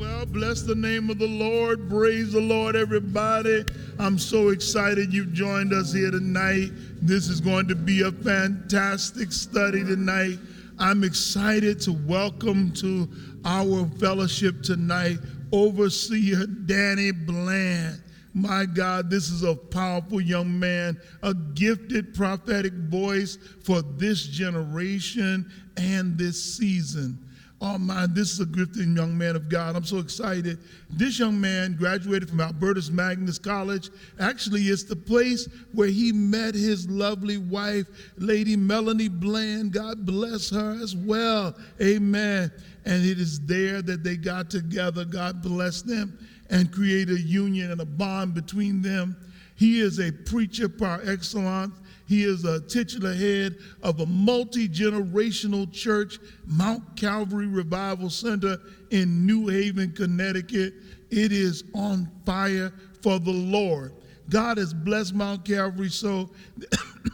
Well, bless the name of the Lord. Praise the Lord, everybody. I'm so excited you've joined us here tonight. This is going to be a fantastic study tonight. I'm excited to welcome to our fellowship tonight Overseer Danny Bland. My God, this is a powerful young man, a gifted prophetic voice for this generation and this season. Oh my, this is a gifted young man of God. I'm so excited. This young man graduated from Albertus Magnus College. Actually, it's the place where he met his lovely wife, Lady Melanie Bland. God bless her as well. Amen. And it is there that they got together. God bless them and create a union and a bond between them. He is a preacher par excellence. He is a titular head of a multi-generational church, Mount Calvary Revival Center in New Haven, Connecticut. It is on fire for the Lord. God has blessed Mount Calvary, so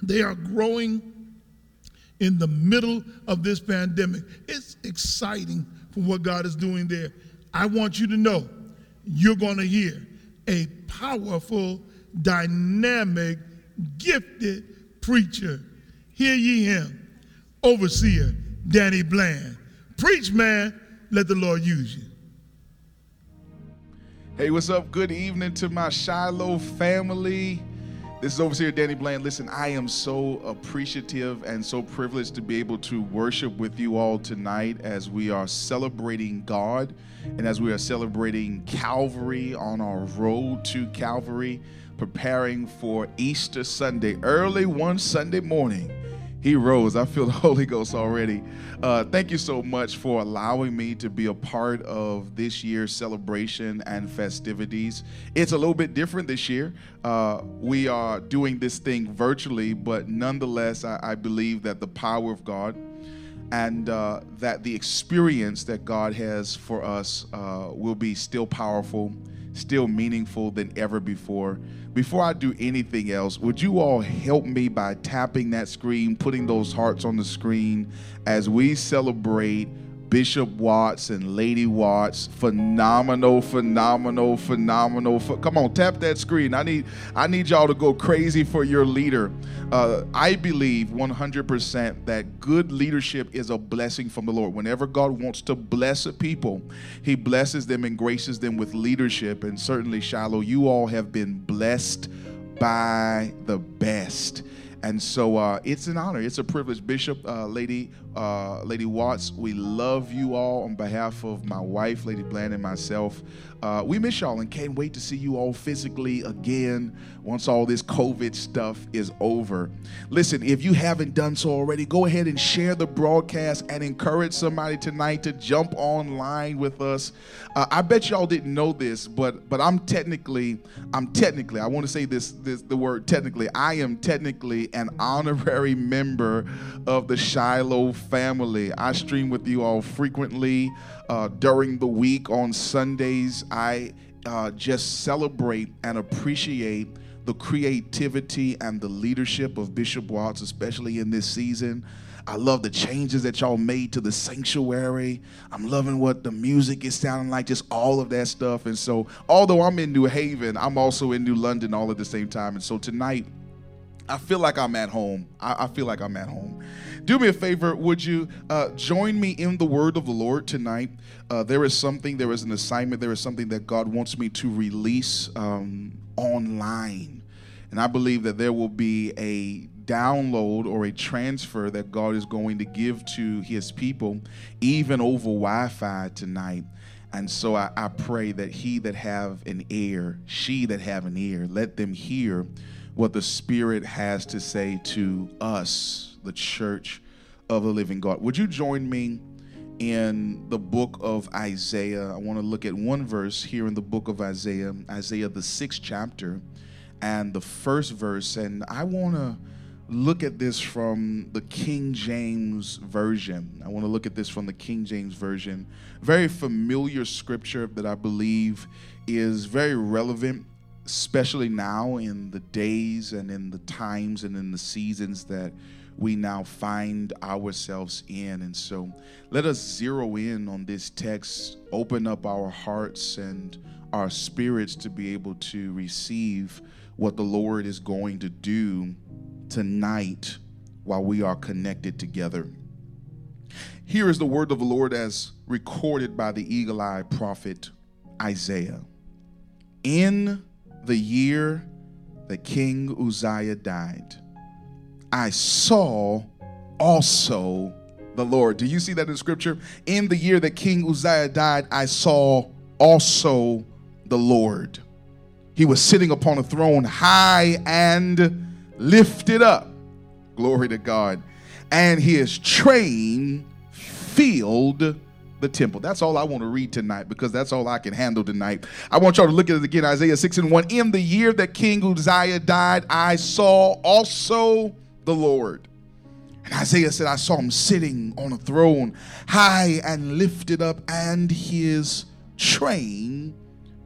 they are growing in the middle of this pandemic. It's exciting for what God is doing there. I want you to know you're going to hear a powerful, dynamic, gifted preacher. Hear ye him, Overseer Danny Bland. Preach, man. Let the Lord use you. Hey, what's up? Good evening to my Shiloh family. This is Overseer Danny Bland. Listen, I am so appreciative and so privileged to be able to worship with you all tonight as we are celebrating God and as we are celebrating Calvary on our road to Calvary, preparing for Easter Sunday. Early one Sunday morning, he rose. I feel the Holy Ghost already. Thank you so much for allowing me to be a part of this year's celebration and festivities. It's a little bit different this year. We are doing this thing virtually, but nonetheless, I believe that the power of God and that the experience that God has for us will be still powerful, still meaningful than ever before. Before I do anything else, would you all help me by tapping that screen, putting those hearts on the screen as we celebrate Bishop Watts and Lady Watts. Phenomenal. Come on, tap that screen. I need y'all to go crazy for your leader. I believe 100% that good leadership is a blessing from the Lord. Whenever God wants to bless a people, he blesses them and graces them with leadership. And certainly, Shiloh, you all have been blessed by the best. And so it's an honor. It's a privilege. Bishop, Lady Watts, we love you all. On behalf of my wife, Lady Bland, and myself, we miss y'all and can't wait to see you all physically again once all this COVID stuff is over. Listen, if you haven't done so already, go ahead and share the broadcast and encourage somebody tonight to jump online with us. I bet y'all didn't know this, but I'm technically, I want to say the word technically, I am technically an honorary member of the Shiloh family. I stream with you all frequently during the week on Sundays. I just celebrate and appreciate the creativity and the leadership of Bishop Watts, especially in this season. I love the changes that y'all made to the sanctuary. I'm loving what the music is sounding like, just all of that stuff. And so, although I'm in New Haven, I'm also in New London all at the same time. And so tonight, I feel like I'm at home. I feel like I'm at home. Do me a favor, would you join me in the word of the Lord tonight? There is an assignment, there is something that God wants me to release online. And I believe that there will be a download or a transfer that God is going to give to his people, even over Wi-Fi tonight. And so I pray that he that have an ear, she that have an ear, let them hear what the Spirit has to say to us, the church of the living God. Would you join me in the book of Isaiah? I want to look at one verse here in the book of Isaiah, Isaiah the 6th chapter and the first verse. And I want to look at this from the King James Version. Very familiar scripture that I believe is very relevant, especially now in the days and in the times and in the seasons that we now find ourselves in. And so let us zero in on this text, open up our hearts and our spirits to be able to receive what the Lord is going to do tonight while we are connected together. Here is the word of the Lord as recorded by the eagle-eyed prophet Isaiah. In the year that King Uzziah died, I saw also the Lord. Do you see that in Scripture? In the year that King Uzziah died, I saw also the Lord. He was sitting upon a throne high and lifted up. Glory to God. And his train filled the temple. That's all I want to read tonight, because that's all I can handle tonight. I want y'all to look at it again, Isaiah 6:1. In the year that King Uzziah died, I saw also the Lord. And Isaiah said, I saw him sitting on a throne, high and lifted up, and his train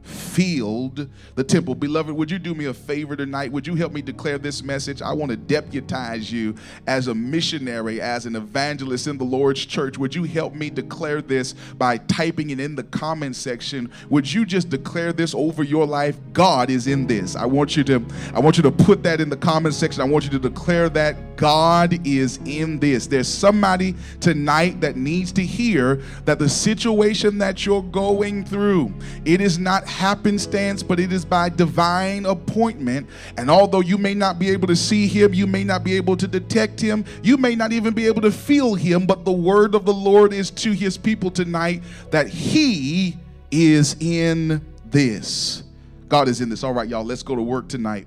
filled the temple. Beloved, would you do me a favor tonight? Would you help me declare this message? I want to deputize you as a missionary, as an evangelist in the Lord's church. Would you help me declare this by typing it in the comment section? Would you just declare this over your life? God is in this. I want you to put that in the comment section. I want you to declare that God is in this. There's somebody tonight that needs to hear that the situation that you're going through, it is not happenstance, but it is by divine appointment. And although you may not be able to see him, you may not be able to detect him, you may not even be able to feel him, but the word of the Lord is to his people tonight that he is in this. God is in this. All right, y'all, let's go to work tonight.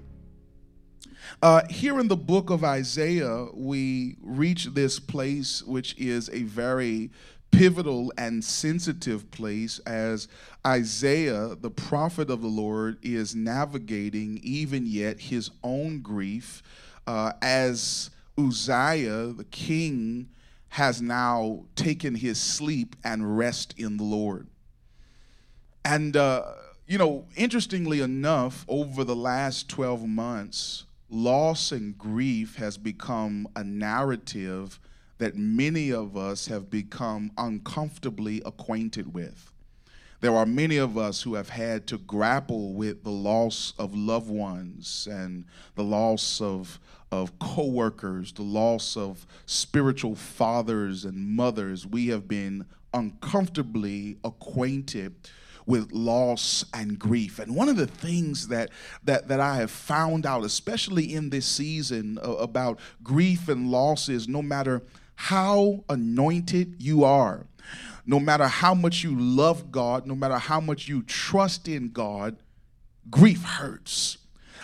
Here in the book of Isaiah, we reach this place, which is a very pivotal and sensitive place, as Isaiah, the prophet of the Lord, is navigating even yet his own grief, as Uzziah, the king, has now taken his sleep and rest in the Lord. And, interestingly enough, over the last 12 months, loss and grief has become a narrative that many of us have become uncomfortably acquainted with. There are many of us who have had to grapple with the loss of loved ones and the loss of coworkers, the loss of spiritual fathers and mothers. We have been uncomfortably acquainted with loss and grief. And one of the things that I have found out, especially in this season, about grief and loss is no matter how anointed you are, no matter how much you love God, no matter how much you trust in God, grief hurts.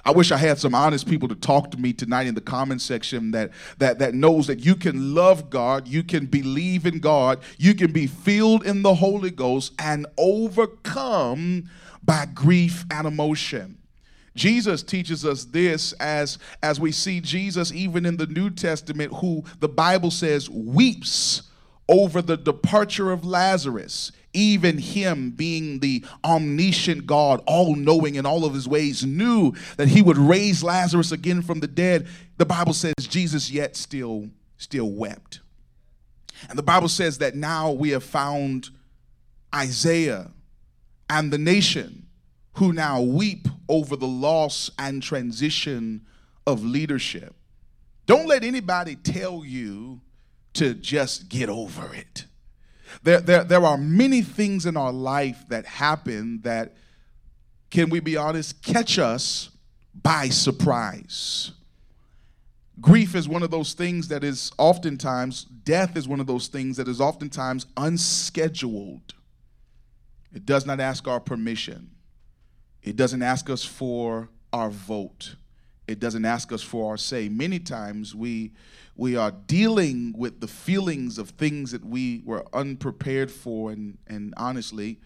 I wish I had some honest people to talk to me tonight in the comment section that knows that you can love God, you can believe in God, you can be filled in the Holy Ghost and overcome by grief and emotion. Jesus teaches us this as we see Jesus even in the New Testament, who the Bible says weeps over the departure of Lazarus. Even him, being the omniscient God, all-knowing in all of his ways, knew that he would raise Lazarus again from the dead. The Bible says Jesus yet still wept. And the Bible says that now we have found Isaiah and the nation who now weep over the loss and transition of leadership. Don't let anybody tell you to just get over it. There are many things in our life that happen that, can we be honest, catch us by surprise. Grief is one of those things that is oftentimes, death is one of those things that is oftentimes unscheduled. It does not ask our permission. It doesn't ask us for our vote. It doesn't ask us for our say. Many times we are dealing with the feelings of things that we were unprepared for and honestly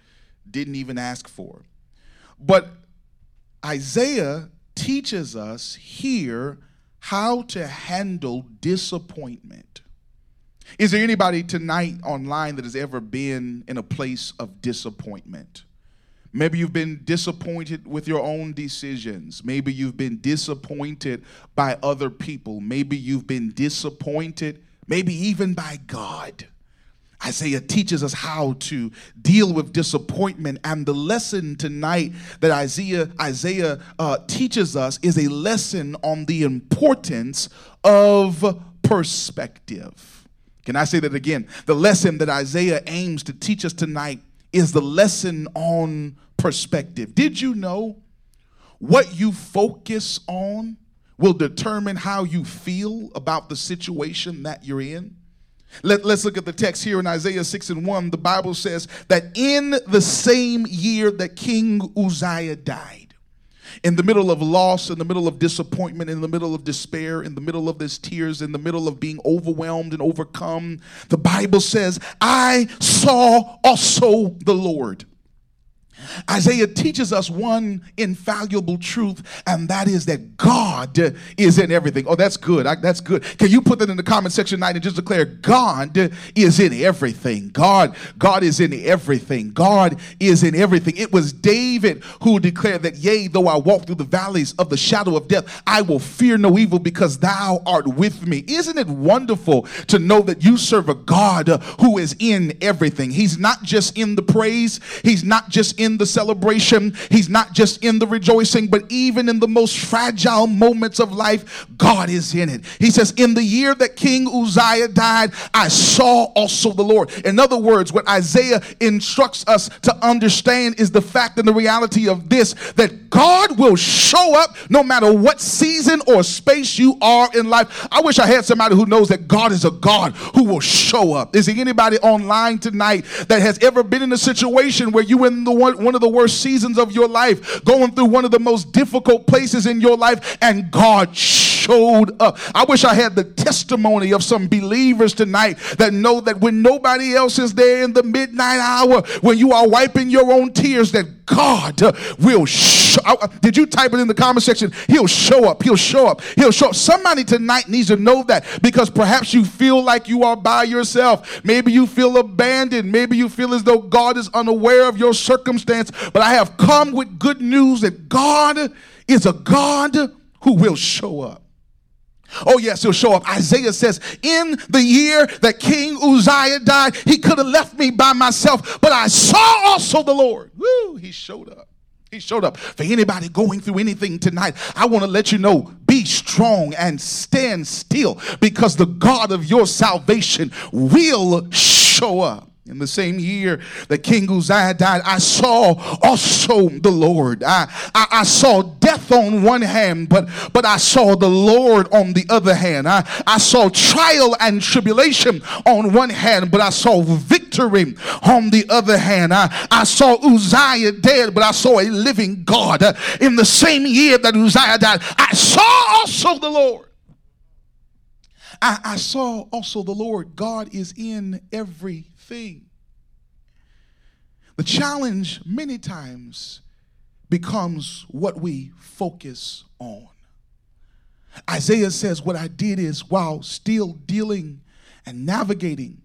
didn't even ask for. But Isaiah teaches us here how to handle disappointment. Is there anybody tonight online that has ever been in a place of disappointment? Maybe you've been disappointed with your own decisions. Maybe you've been disappointed by other people. Maybe you've been disappointed, maybe even by God. Isaiah teaches us how to deal with disappointment, and the lesson tonight that Isaiah teaches us is a lesson on the importance of perspective. Can I say that again? The lesson that Isaiah aims to teach us tonight is the lesson on perspective. Did you know what you focus on will determine how you feel about the situation that you're in? Let's look at the text here in Isaiah 6:1. The Bible says that in the same year that King Uzziah died, in the middle of loss, in the middle of disappointment, in the middle of despair, in the middle of his tears, in the middle of being overwhelmed and overcome, the Bible says, I saw also the Lord. Isaiah teaches us one infallible truth, and that is that God is in everything. Oh, that's good. That's good. Can you put that in the comment section tonight and just declare God is in everything? God is in everything. God is in everything. It was David who declared that, yea, though I walk through the valleys of the shadow of death, I will fear no evil because thou art with me. Isn't it wonderful to know that you serve a God who is in everything? He's not just in the praise. He's not just in the celebration. He's not just in the rejoicing, but even in the most fragile moments of life, God is in it. He says, in the year that King Uzziah died, I saw also the Lord. In other words, what Isaiah instructs us to understand is the fact and the reality of this, that God will show up no matter what season or space you are in life. I wish I had somebody who knows that God is a God who will show up. Is there anybody online tonight that has ever been in a situation where you were in the one of the worst seasons of your life, going through one of the most difficult places in your life, and God showed up? I wish I had the testimony of some believers tonight that know that when nobody else is there in the midnight hour, when you are wiping your own tears, that God will show up. Did you type it in the comment section? He'll show up. He'll show up. He'll show up. Somebody tonight needs to know that, because perhaps you feel like you are by yourself. Maybe you feel abandoned. Maybe you feel as though God is unaware of your circumstance. But I have come with good news that God is a God who will show up. Oh, yes, he'll show up. Isaiah says, in the year that King Uzziah died, he could have left me by myself, but I saw also the Lord. Woo, he showed up. He showed up. For anybody going through anything tonight, I want to let you know, be strong and stand still, because the God of your salvation will show up. In the same year that King Uzziah died, I saw also the Lord. I saw death on one hand, but I saw the Lord on the other hand. I saw trial and tribulation on one hand, but I saw victory on the other hand. I saw Uzziah dead, but I saw a living God. In the same year that Uzziah died, I saw also the Lord. I saw also the Lord. God is in every thing. The challenge many times becomes what we focus on. Isaiah says, what I did is, while still dealing and navigating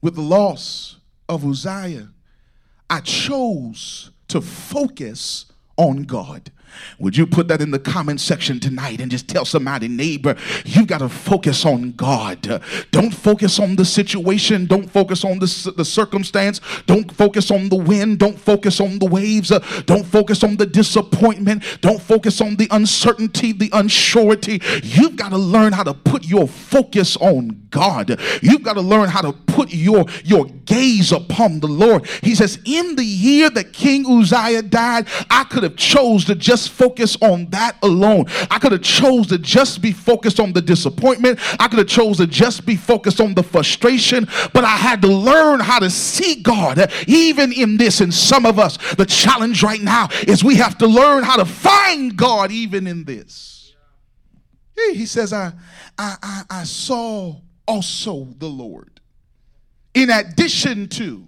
with the loss of Uzziah, I chose to focus on God. Would you put that in the comment section tonight and just tell somebody, neighbor, you got to focus on God. Don't focus on the situation. Don't focus on the circumstance. Don't focus on the wind. Don't focus on the waves. Don't focus on the disappointment. Don't focus on the uncertainty, the unsurety. You've got to learn how to put your focus on God. You've got to learn how to put your gaze upon the Lord. He says, in the year that King Uzziah died, I could have chose to just focus on that alone. I could have chose to just be focused on the disappointment. I could have chose to just be focused on the frustration, but I had to learn how to see God even in this. And some of us, the challenge right now is we have to learn how to find God even in this. He says, I saw also the Lord. In addition to,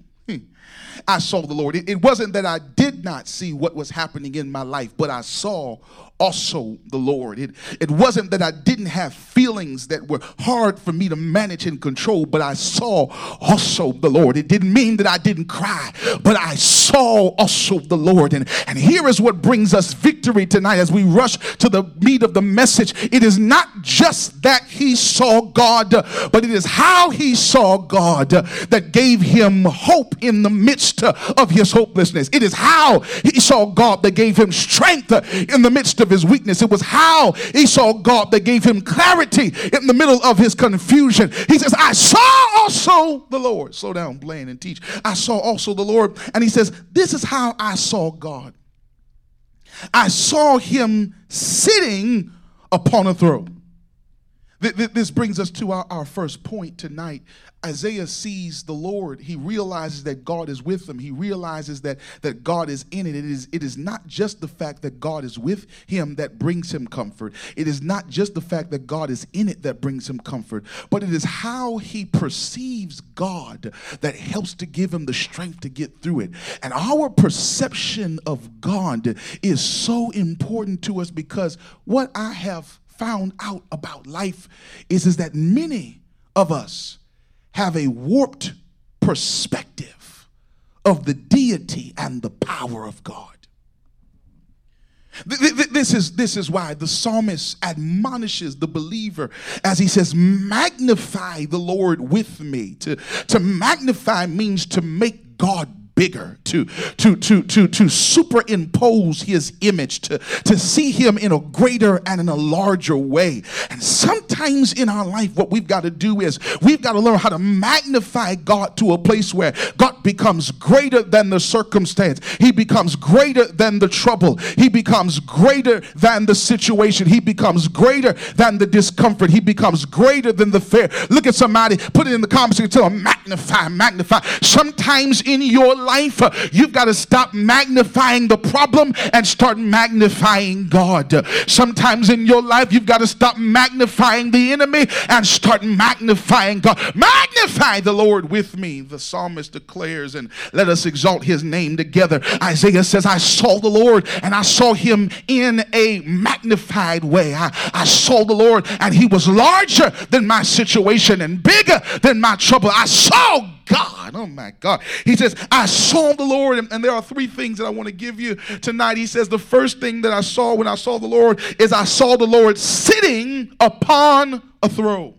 I saw the Lord. It wasn't that I did not see what was happening in my life, but I saw also the Lord. It wasn't that I didn't have feelings that were hard for me to manage and control, but I saw also the Lord. It didn't mean that I didn't cry, but I saw also the Lord. And here is what brings us victory tonight as we rush to the meat of the message. It is not just that he saw God, but it is how he saw God that gave him hope in the midst of his hopelessness. It is how he saw God that gave him strength in the midst of his weakness. It was how he saw God that gave him clarity in the middle of his confusion. He says, I saw also the Lord. Slow down, Bland, and teach. I saw also the Lord. And he says, this is how I saw God. I saw him sitting upon a throne. This brings us to our first point tonight. Isaiah sees the Lord. He realizes that God is with him. He realizes that God is in it. It is not just the fact that God is with him that brings him comfort. It is not just the fact that God is in it that brings him comfort, but it is how he perceives God that helps to give him the strength to get through it. And our perception of God is so important to us, because what I have found out about life is that many of us have a warped perspective of the deity and the power of God. This is why the psalmist admonishes the believer as he says, magnify the Lord with me. To magnify means to make God bigger, to superimpose his image, to see him in a greater and in a larger way. And sometimes in our life, what we've got to do is we've got to learn how to magnify God to a place where God becomes greater than the circumstance. He becomes greater than the trouble. He becomes greater than the situation. He becomes greater than the discomfort. He becomes greater than the fear. Look at somebody, put it in the comments and tell them, magnify, magnify. Sometimes in your life, you've got to stop magnifying the problem and start magnifying God. Sometimes in your life, you've got to stop magnifying the enemy and start magnifying God. Magnify the Lord with me, the psalmist declares, and let us exalt his name together. Isaiah says, I saw the Lord, and I saw him in a magnified way. I saw the Lord, and he was larger than my situation and bigger than my trouble. I saw God. Oh my God. He says, I saw the Lord. And there are three things that I want to give you tonight. He says, the first thing that I saw when I saw the Lord is I saw the Lord sitting upon a throne.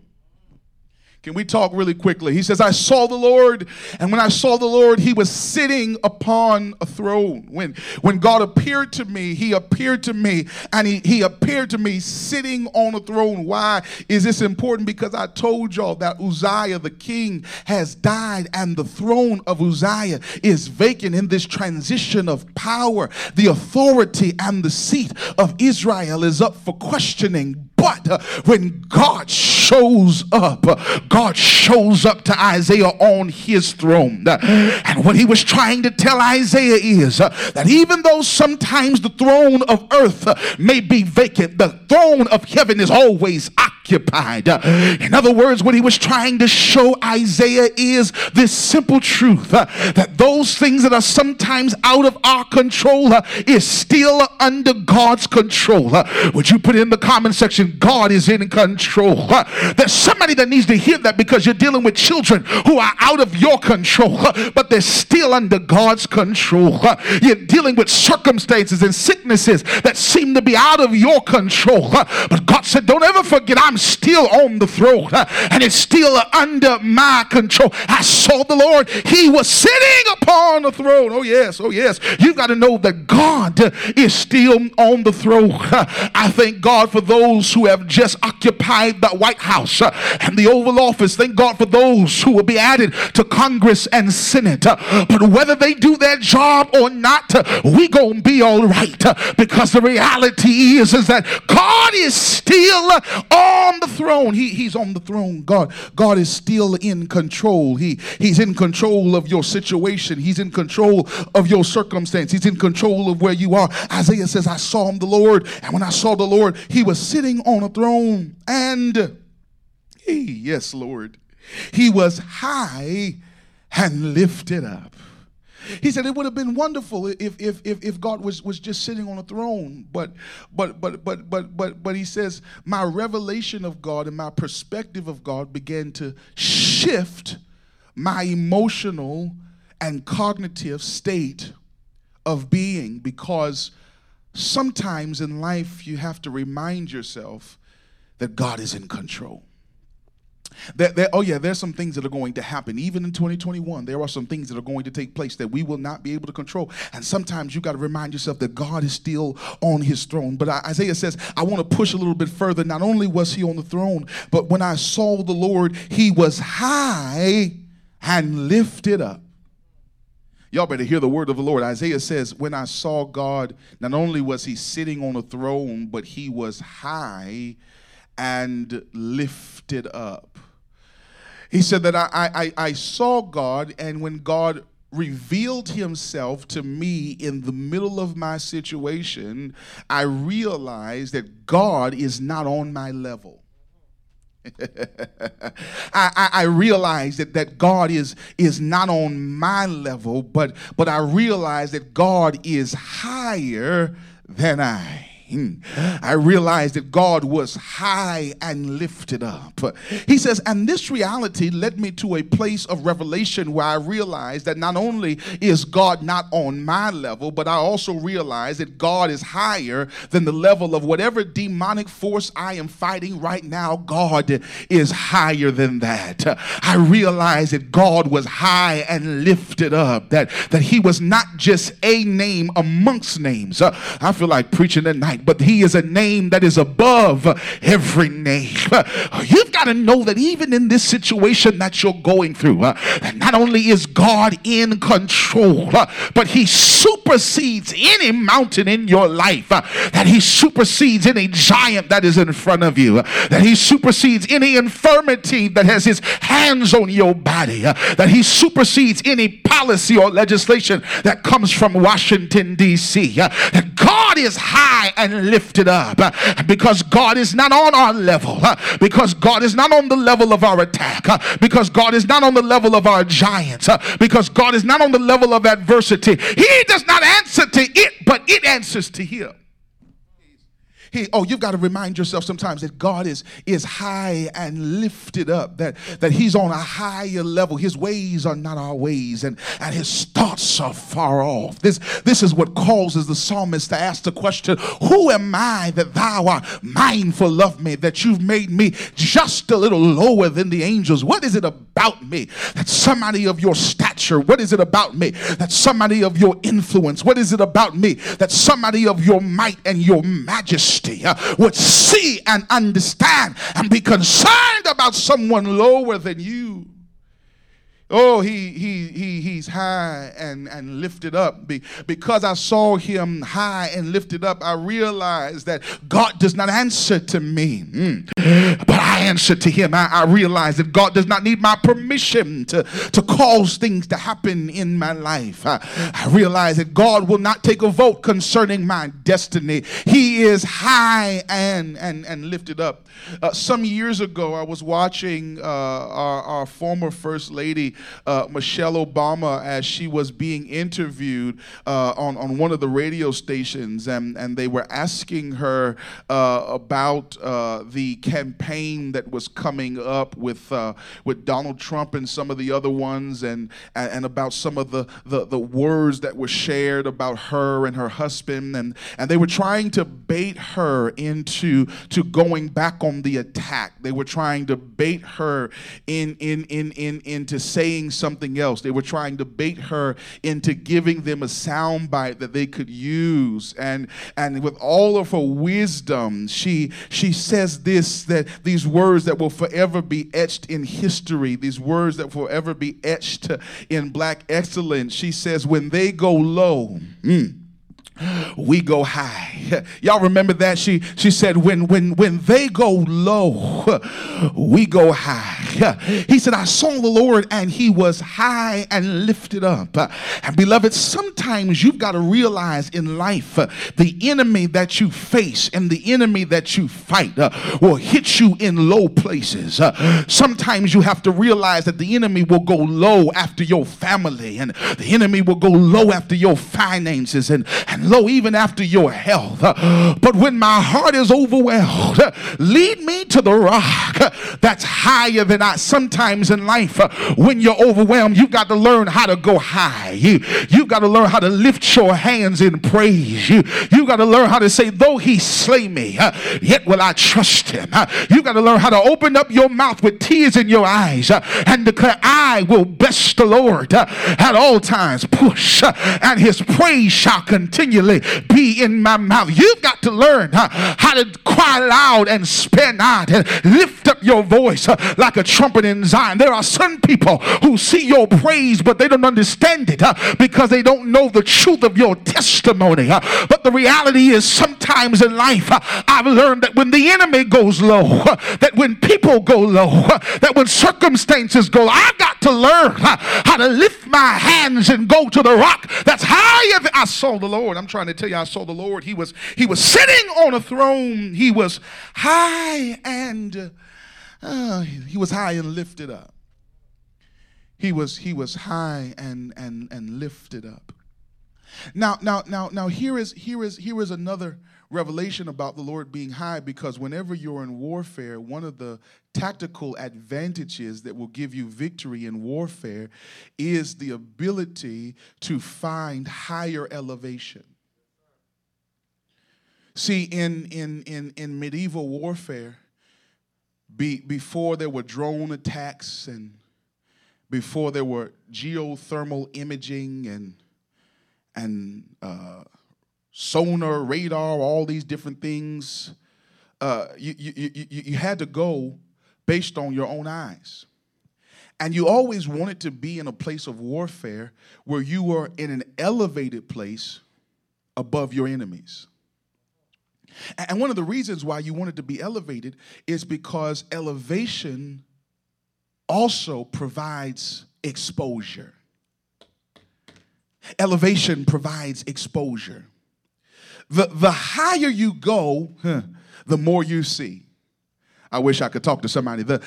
Can we talk really quickly? He says, I saw the Lord, and when I saw the Lord, he was sitting upon a throne. When God appeared to me, he appeared to me, and he appeared to me sitting on a throne. Why is this important? Because I told y'all that Uzziah, the king, has died, and the throne of Uzziah is vacant in this transition of power. The authority and the seat of Israel is up for questioning. But when God shows up, God shows up to Isaiah on his throne. And what he was trying to tell Isaiah is that even though sometimes the throne of earth may be vacant, the throne of heaven is always occupied. In other words, what he was trying to show Isaiah is this simple truth, that those things that are sometimes out of our control is still under God's control. Would you put in the comment section, God is in control? There's somebody that needs to hear that, because you're dealing with children who are out of your control, but they're still under God's control. You're dealing with circumstances and sicknesses that seem to be out of your control, but God said, don't ever forget, I'm still on the throne, and it's still under my control. I saw the Lord. He was sitting upon a throne. Oh yes, oh yes. You've got to know that God is still on the throne. I thank God for those who have just occupied the White House and the Oval Office. Thank God for those who will be added to Congress and Senate. But whether they do their job or not, we gonna be all right, because the reality is that God is still on the throne. He's on the throne. God is still in control. He's in control of your situation. He's in control of your circumstance. He's in control of where you are. Isaiah says, I saw him, the Lord, and when I saw the Lord, he was sitting on a throne, and he, yes Lord, he was high and lifted up. He said it would have been wonderful if God was just sitting on a throne, but he says my revelation of God and my perspective of God began to shift my emotional and cognitive state of being, because sometimes in life you have to remind yourself that God is in control. There's some things that are going to happen. Even in 2021, there are some things that are going to take place that we will not be able to control. And sometimes you got to remind yourself that God is still on his throne. But Isaiah says, I want to push a little bit further. Not only was he on the throne, but when I saw the Lord, he was high and lifted up. Y'all better hear the word of the Lord. Isaiah says, when I saw God, not only was he sitting on a throne, but he was high and lifted up. He said that I saw God, and when God revealed himself to me in the middle of my situation, I realized that God is not on my level. I realized that God is not on my level, but I realized that God is higher than I. I realized that God was high and lifted up. He says, and this reality led me to a place of revelation where I realized that not only is God not on my level, but I also realized that God is higher than the level of whatever demonic force I am fighting right now. God is higher than that. I realized that God was high and lifted up, that he was not just a name amongst names. I feel like preaching tonight. But he is a name that is above every name. You've got to know that even in this situation that you're going through, not only is God in control, but he supersedes any mountain in your life, that he supersedes any giant that is in front of you, that he supersedes any infirmity that has his hands on your body, that he supersedes any policy or legislation that comes from Washington, D.C. That God is high and lifted up, because God is not on our level, because God is not on the level of our attack, because God is not on the level of our giants, because God is not on the level of adversity. He does not answer to it, but it answers to him. You've got to remind yourself sometimes that God is high and lifted up, that he's on a higher level. His ways are not our ways, and his thoughts are far off. This is what causes the psalmist to ask the question, who am I that thou art mindful of me, that you've made me just a little lower than the angels? What is it about me that somebody of your stature? What is it about me that somebody of your influence? What is it about me that somebody of your might and your majesty would see and understand and be concerned about someone lower than you? Oh, he's high and lifted up. Because I saw him high and lifted up, I realized that God does not answer to me, but I answer to him. I realized that God does not need my permission to cause things to happen in my life. I realized that God will not take a vote concerning my destiny. He is high and lifted up. Some years ago, I was watching our former First Lady, Michelle Obama, as she was being interviewed on one of the radio stations, and they were asking her about the campaign that was coming up with Donald Trump and some of the other ones, and about some of the words that were shared about her and her husband, and they were trying to bait her into going back on the attack. They were trying to bait her into saying something else. They were trying to bait her into giving them a soundbite that they could use. And with all of her wisdom, she says this, that these words that will forever be etched in history, these words that will forever be etched in black excellence. She says, when they go low, we go high. high. Y'all remember that? She said, when they go low, we go high. He said, I saw the Lord and he was high and lifted up. And beloved, sometimes you've got to realize in life, the enemy that you face and the enemy that you fight will hit you in low places. Sometimes you have to realize that the enemy will go low after your family, and the enemy will go low after your finances, and low even after your health. But when my heart is overwhelmed, lead me to the rock that's higher than I. Sometimes in life, when you're overwhelmed, you've got to learn how to go high. You've got to learn how to lift your hands in praise. You've got to learn how to say, though he slay me, yet will I trust him. You've got to learn how to open up your mouth with tears in your eyes and declare, I will bless the Lord at all times. Push, and his praise shall continually be in my mouth. You've got to learn how to cry loud and spare not, and lift up your voice like a trumpet in Zion. There are some people who see your praise, but they don't understand it because they don't know the truth of your testimony. But the reality is, sometimes in life, I've learned that when the enemy goes low, that when people go low, that when circumstances go low, I've got to learn how to lift my hands and go to the rock that's higher than I saw the Lord. I'm trying to tell you, I saw the Lord. He was sitting on a throne. He was high and he was high and lifted up. He was high and lifted up. Now here is another revelation about the Lord being high, because whenever you're in warfare, one of the tactical advantages that will give you victory in warfare is the ability to find higher elevation. See, in medieval warfare, before there were drone attacks and before there were geothermal imaging and sonar, radar, all these different things, you had to go based on your own eyes. And you always wanted to be in a place of warfare where you were in an elevated place above your enemies. And one of the reasons why you wanted to be elevated is because elevation also provides exposure. Elevation provides exposure. The higher you go, the more you see. I wish I could talk to somebody. The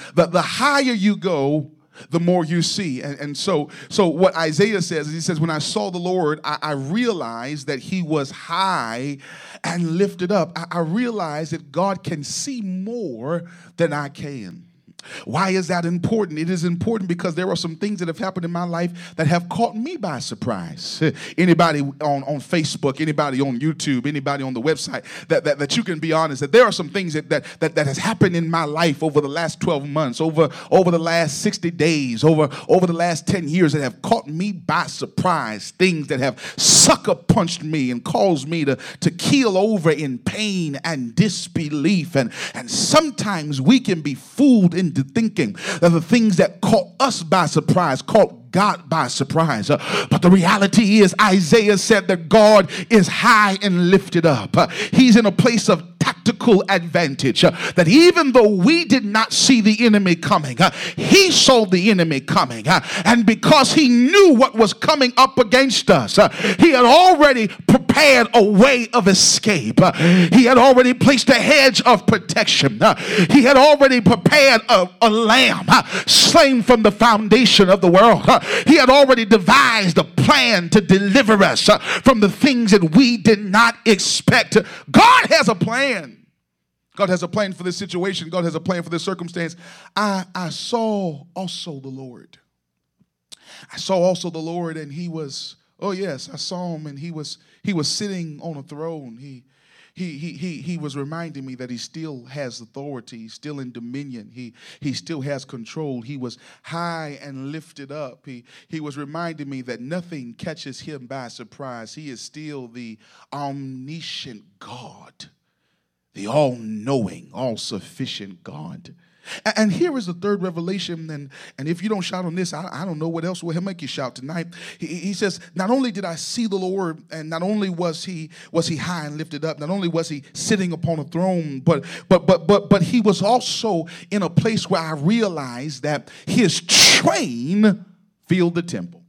higher you go, the more you see. And so what Isaiah says is, he says, when I saw the Lord, I realized that he was high and lifted up. I realized that God can see more than I can. Why is that important? It is important because there are some things that have happened in my life that have caught me by surprise. Anybody on Facebook, anybody on YouTube, anybody on the website, that you can be honest, that there are some things that has happened in my life over the last 12 months, over the last 60 days, over the last 10 years that have caught me by surprise, things that have sucker punched me and caused me to keel over in pain and disbelief. And sometimes we can be fooled in thinking that the things that caught us by surprise caught God by surprise. But the reality is, Isaiah said that God is high and lifted up. He's in a place of tactical advantage, that even though we did not see the enemy coming, he saw the enemy coming, and because he knew what was coming up against us, he had already prepared a way of escape. He had already placed a hedge of protection. He had already prepared a lamb slain from the foundation of the world. He had already devised a plan to deliver us from the things that we did not expect. God has a plan. God has a plan for this situation. God has a plan for this circumstance. I saw also the Lord. I saw also the Lord, and he was, oh yes, I saw him, and he was sitting on a throne. He was reminding me that he still has authority. He's still in dominion. He still has control. He was high and lifted up. He was reminding me that nothing catches him by surprise. He is still the omniscient God, the all-knowing, all-sufficient God. And here is the third revelation, and if you don't shout on this, I don't know what else will make you shout tonight. He says, not only did I see the Lord, and not only was he high and lifted up, not only was he sitting upon a throne, but he was also in a place where I realized that his train filled the temple.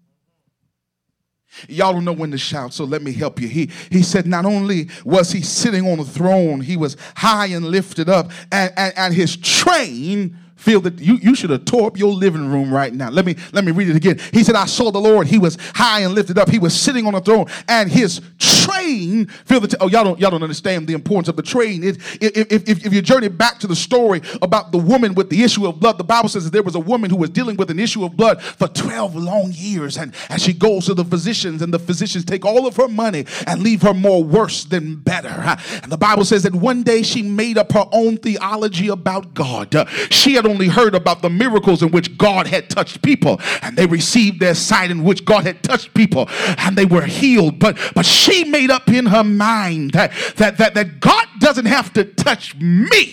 Y'all don't know when to shout, so let me help you. He said not only was he sitting on a throne, he was high and lifted up, and his train filled the... You should have tore up your living room right now. Let me read it again. He said, I saw the Lord. He was high and lifted up. He was sitting on a throne, and his train filled the... Y'all don't understand the importance of the train. If you journey back to the story about the woman with the issue of blood, the Bible says that there was a woman who was dealing with an issue of blood for 12 long years, and she goes to the physicians, and the physicians take all of her money and leave her more worse than better. And the Bible says that one day she made up her own theology about God. She had only heard about the miracles in which God had touched people, and they received their sight in which God had touched people, and they were healed. But she made up in her mind that God doesn't have to touch me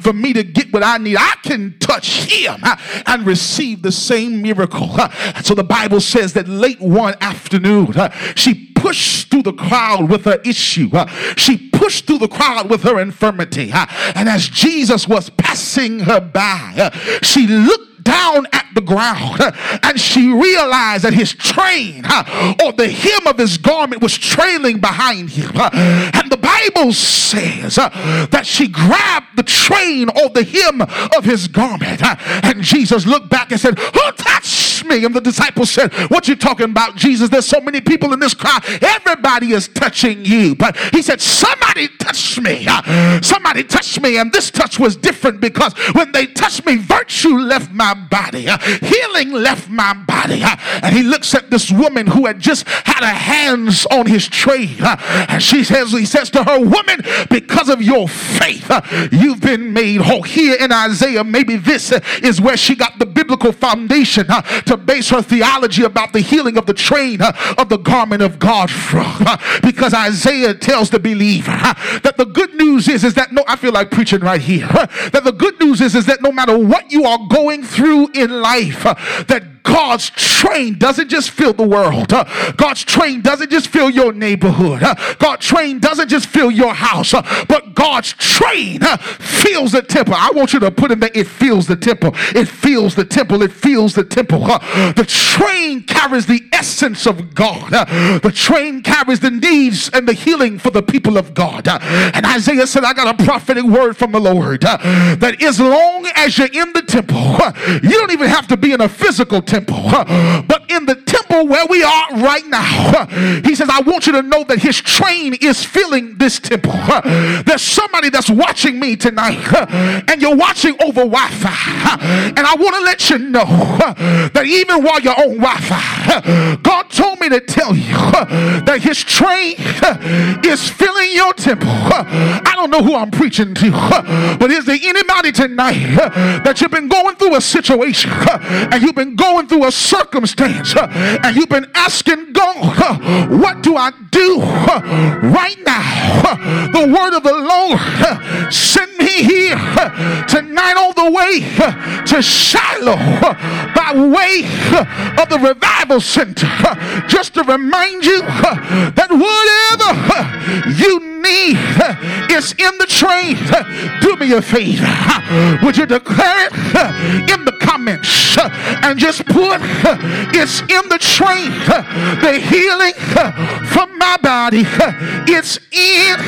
for me to get what I need. I can touch him and receive the same miracle. So the Bible says that late one afternoon, she pushed through the crowd with her issue. She pushed through the crowd with her infirmity. And as Jesus was passing her by, she looked down at the ground, and she realized that his train, or the hem of his garment, was trailing behind him. And the Bible says that she grabbed the train or the hem of his garment, and Jesus looked back and said, "Who touched me?" And the disciples said, "What you talking about, Jesus? There's so many people in this crowd. Everybody is touching you." But he said, "Somebody touched me. Somebody touched me." And this touch was different, because when they touched me, virtue left my body. Healing left my body. And he looks at this woman who had just had her hands on his train. And he says to her, "Woman, because of your faith, you've been made whole." Here in Isaiah, maybe this is where she got the biblical foundation to base her theology about the healing of the train of the garment of God from. Because Isaiah tells the believer that the good news is that no... I feel like preaching right here. That the good news is that no matter what you are going through in life, that God's train doesn't just fill the world. God's train doesn't just fill your neighborhood. God's train doesn't just fill your house. But God's train fills the temple. I want you to put in there, it fills the temple. It fills the temple. It fills the temple. The train carries the essence of God. The train carries the needs and the healing for the people of God. And Isaiah said, I got a prophetic word from the Lord. That as long as you're in the temple, you don't even have to be in a physical temple, but in the temple where we are right now, he says, I want you to know that his train is filling this temple. There's somebody that's watching me tonight, and you're watching over Wi-Fi, and I want to let you know that even while you're on Wi-Fi, God told me to tell you that his train is filling your temple. I don't know who I'm preaching to, but is there anybody tonight that you've been going through a situation, and you've been going through a circumstance, and you've been asking God, what do I do right now? The word of the Lord sent me here tonight on the way to Shiloh by way of the Revival Center, just to remind you that whatever you need is in the train. Do me a favor. Would you declare it in the comments and just put, it's in the train, the healing for my body. It's in,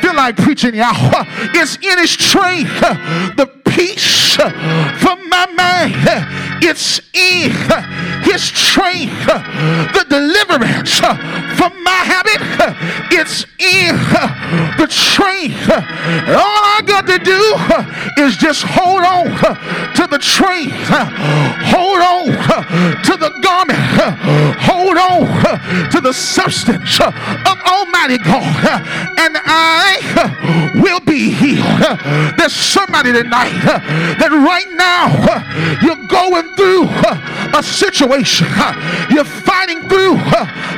feel like preaching y'all, it's in his train, the peace for my mind. It's in his train, the deliverance for my habit. It's in the train. All I got to do is just hold on to the train. Hold on to the garment. Hold on to the substance of Almighty God. And I will be be healed. There's somebody tonight that right now you're going through a situation. You're fighting through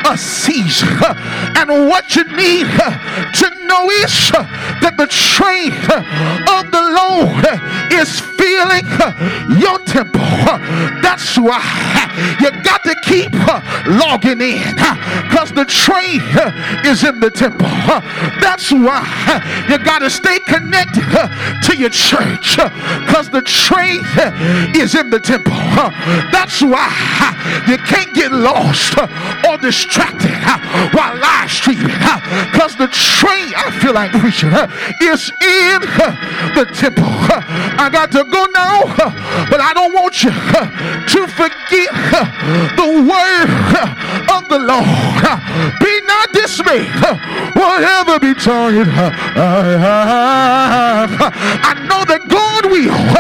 a season. And what you need to know is that the train of the Lord is filling your temple. That's why you got to keep logging in, because the train is in the temple. That's why you got to stay connected to your church, because the train is in the temple. That's why you can't get lost or distracted while live streaming, because the train, I feel like preaching, is in the temple. I got to go now, but I don't want you to forget the word of the Lord. Be not dismayed, whatever be target I have. I know that God will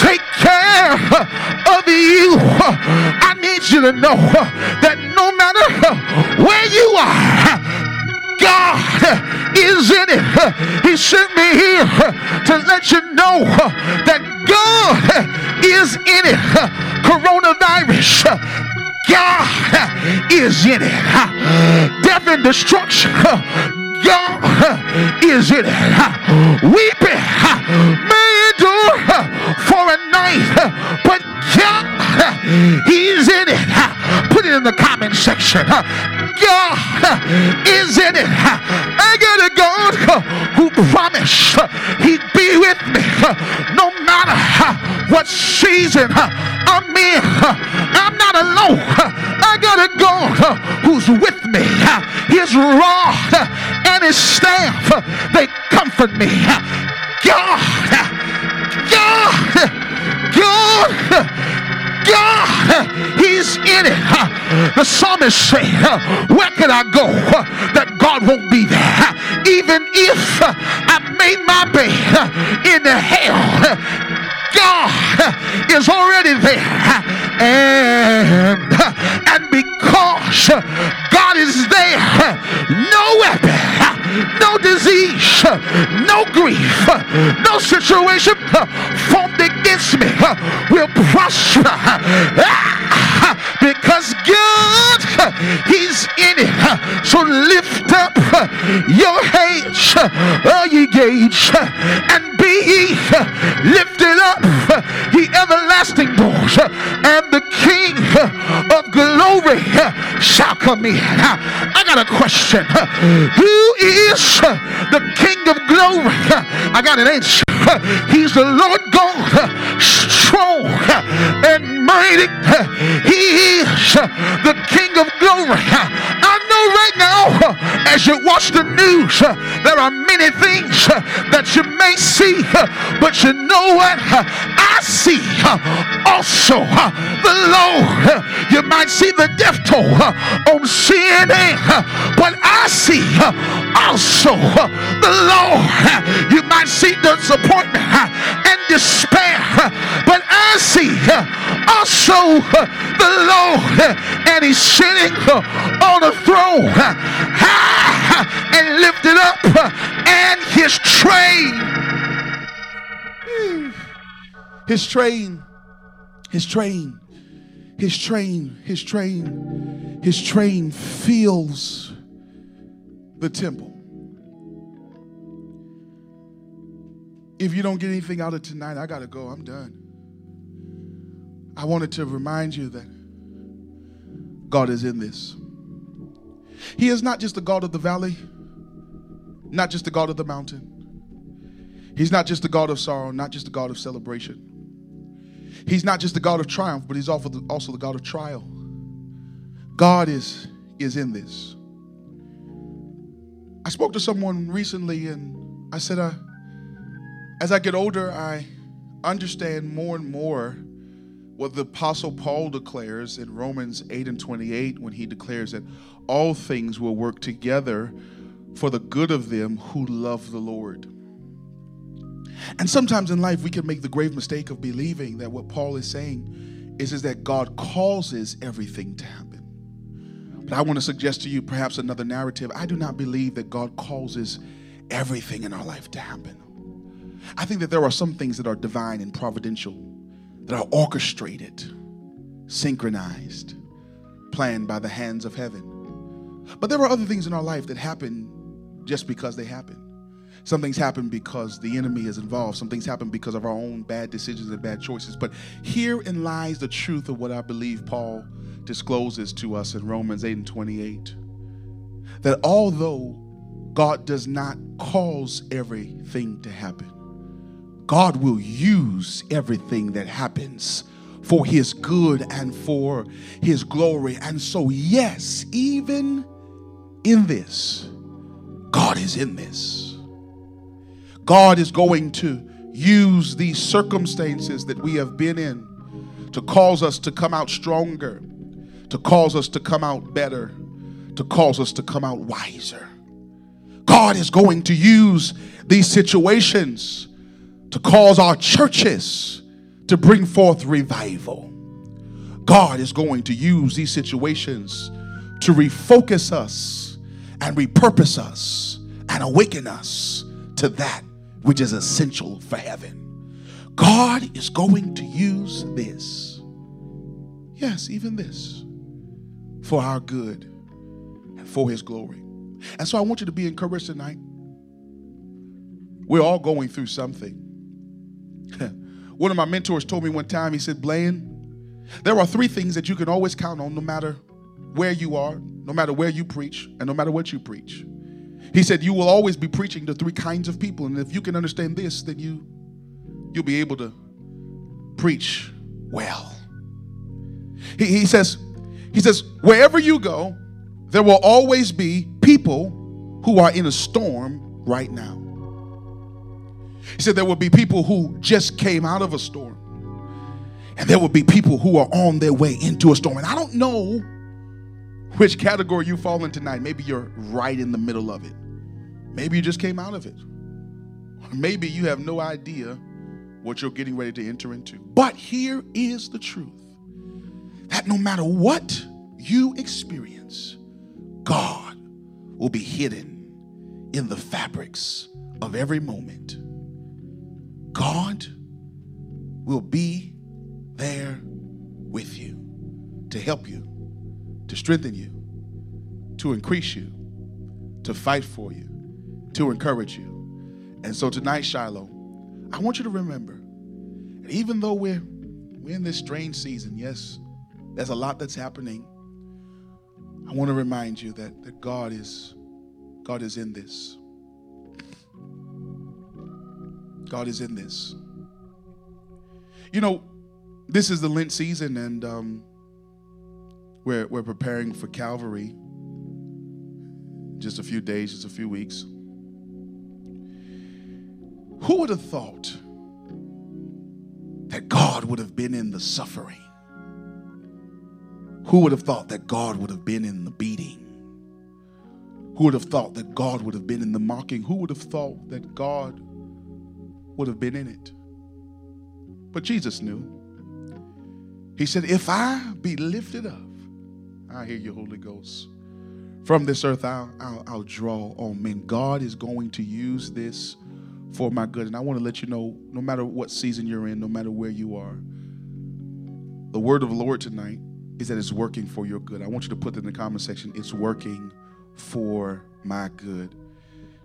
take care of you. I need you to know that no matter where you are, God is in it. He sent me here to let you know that God is in it. Coronavirus, God is in it. Death and destruction, God is in it. Weeping may endure for a night, but God, He's in it. Put it in the comment section. God is in it. I got a God who promised He'd be with me no matter what season I'm in. I'm not alone. I got a God who's with me. His rod and His staff, they comfort me. God, He's in it. The psalmist said, where can I go that God won't be there? Even if I made my bed in the hell, God is already there. And because God is there, no weapon, no disease, no grief, no situation formed against me will prosper, because God, He's in it. So lift up your heads, ye gates, and be ye lifted up, ye everlasting doors, and the King of glory shall come in. I got a question. Who is the King of glory? I got an answer. He's the Lord God, strong and mighty. He is the King of glory. I know right now, as you watch the news, there are many things that you may see, but you know what? I see also the Lord. You might see the death toll on CNN, but I see also the Lord. You might see disappointment and despair, but I see also the Lord, and He's sitting on a throne high and lifted up, and His train fills the temple. If you don't get anything out of tonight, I gotta go. I'm done. I wanted to remind you that God is in this. He is not just the God of the valley, not just the God of the mountain. He's not just the God of sorrow, not just the God of celebration. He's not just the God of triumph, but He's also the God of trial. God is in this. I spoke to someone recently and I said, as I get older, I understand more and more what the Apostle Paul declares in Romans 8:28, when he declares that all things will work together for the good of them who love the Lord. And sometimes in life, we can make the grave mistake of believing that what Paul is saying is that God causes everything to happen. But I want to suggest to you perhaps another narrative. I do not believe that God causes everything in our life to happen. I think that there are some things that are divine and providential, that are orchestrated, synchronized, planned by the hands of heaven. But there are other things in our life that happen just because they happen. Some things happen because the enemy is involved. Some things happen because of our own bad decisions and bad choices. But herein lies the truth of what I believe Paul discloses to us in Romans 8:28, that although God does not cause everything to happen, God will use everything that happens for his good and for his glory. And so, yes, even in this, God is in this. God is going to use these circumstances that we have been in to cause us to come out stronger, to cause us to come out better, to cause us to come out wiser. God is going to use these situations to cause our churches to bring forth revival. God is going to use these situations to refocus us and repurpose us and awaken us to that which is essential for heaven. God is going to use this, yes, even this, for our good and for his glory. And so I want you to be encouraged tonight. We're all going through something. One of my mentors told me one time, he said, "Bland, there are three things that you can always count on no matter where you are, no matter where you preach, and no matter what you preach." He said, "You will always be preaching to three kinds of people. And if you can understand this, then you'll be able to preach well." He says, wherever you go, there will always be people who are in a storm right now. He said, there will be people who just came out of a storm. And there will be people who are on their way into a storm. And I don't know which category you fall in tonight. Maybe you're right in the middle of it. Maybe you just came out of it. Maybe you have no idea what you're getting ready to enter into. But here is the truth, that no matter what you experience, God will be hidden in the fabrics of every moment. God will be there with you to help you, to strengthen you, to increase you, to fight for you, to encourage you. And so tonight, Shiloh, I want you to remember that even though we're in this strange season, yes, there's a lot that's happening, I want to remind you that God is in this. God is in this. You know, this is the Lent season, and We're preparing for Calvary. Just a few days, just a few weeks. Who would have thought that God would have been in the suffering? Who would have thought that God would have been in the beating? Who would have thought that God would have been in the mocking? Who would have thought that God would have been in it? But Jesus knew. He said, "If I be lifted up, I hear you, Holy Ghost. From this earth, I'll draw on men." God is going to use this for my good. And I want to let you know, no matter what season you're in, no matter where you are, the word of the Lord tonight is that it's working for your good. I want you to put that in the comment section. It's working for my good.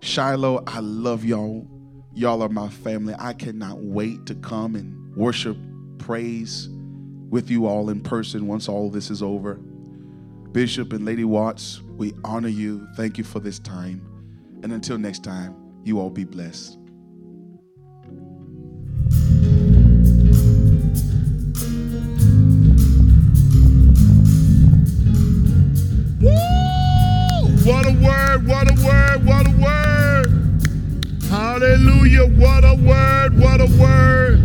Shiloh, I love y'all. Y'all are my family. I cannot wait to come and worship, praise with you all in person once all this is over. Bishop and Lady Watts, we honor you. Thank you for this time. And until next time, you all be blessed. Woo! What a word, what a word, what a word. Hallelujah, what a word, what a word.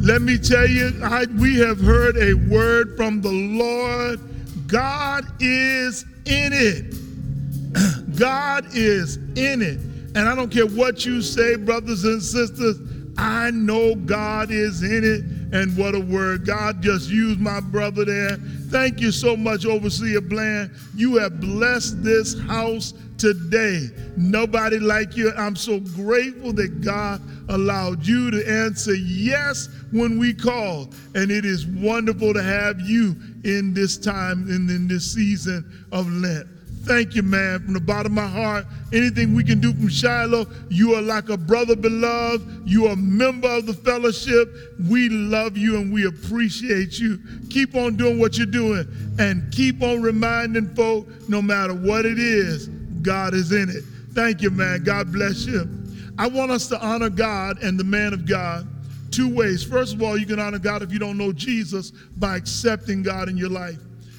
Let me tell you, we have heard a word from the Lord. God is in it. God is in it. And I don't care what you say, brothers and sisters, I know God is in it. And what a word. God just used my brother there. Thank you so much, Overseer Bland. You have blessed this house. today. Nobody like you. I'm so grateful that God allowed you to answer yes when we called. And it is wonderful to have you in this time and in this season of Lent. Thank you, man, from the bottom of my heart. Anything we can do from Shiloh, you are like a brother beloved. You are a member of the fellowship. We love you and we appreciate you. Keep on doing what you're doing and keep on reminding folk, no matter what it is, God is in it. Thank you, man. God bless you. I want us to honor God and the man of God two ways. First of all, you can honor God if you don't know Jesus by accepting God in your life.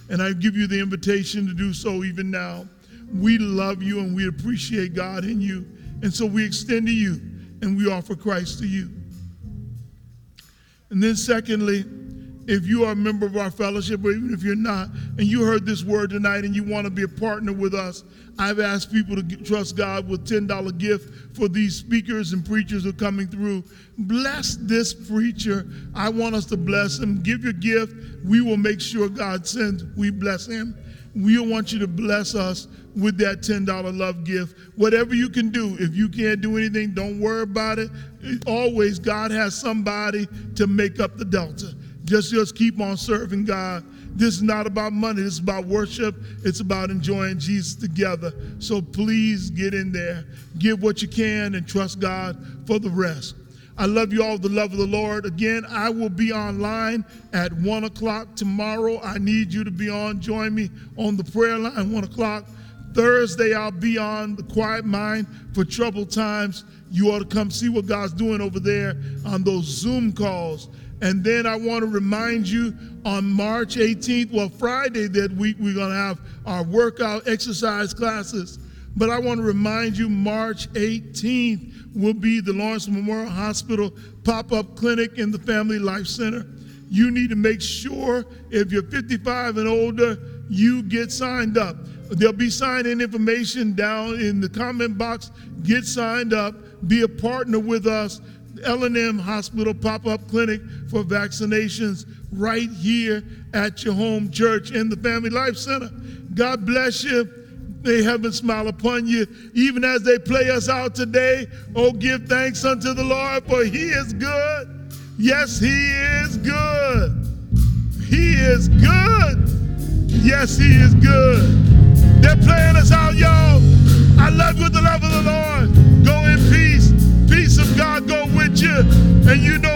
And I give you the invitation to do so even now. We love you and we appreciate God in you. And so we extend to you and we offer Christ to you. And then secondly, if you are a member of our fellowship, or even if you're not, and you heard this word tonight and you want to be a partner with us, I've asked people to trust God with $10 gift for these speakers and preachers who are coming through. Bless this preacher. I want us to bless him. Give your gift. We will make sure God sends. We bless him. We want you to bless us with that $10 love gift. Whatever you can do, if you can't do anything, don't worry about it. Always, God has somebody to make up the delta. Just keep on serving God. This is not about money. This is about worship. It's about enjoying Jesus together. So please get in there. Give what you can and trust God for the rest. I love you all with the love of the Lord. Again, I will be online at 1 o'clock tomorrow. I need you to be on. Join me on the prayer line at 1 o'clock. Thursday, I'll be on the Quiet Mind for Troubled Times. You ought to come see what God's doing over there on those Zoom calls. And then I want to remind you on March 18th, well, Friday that week, we're going to have our workout exercise classes. But I want to remind you March 18th will be the Lawrence Memorial Hospital pop-up clinic in the Family Life Center. You need to make sure if you're 55 and older, you get signed up. There'll be sign-in information down in the comment box. Get signed up. Be a partner with us. L&M Hospital Pop-Up Clinic for vaccinations right here at your home church in the Family Life Center. God bless you. May heaven smile upon you. Even as they play us out today, oh, give thanks unto the Lord, for he is good. Yes, he is good. He is good. Yes, he is good. They're playing us out, y'all. I love you with the love of the Lord. Go in peace. Peace of God go with you, and you know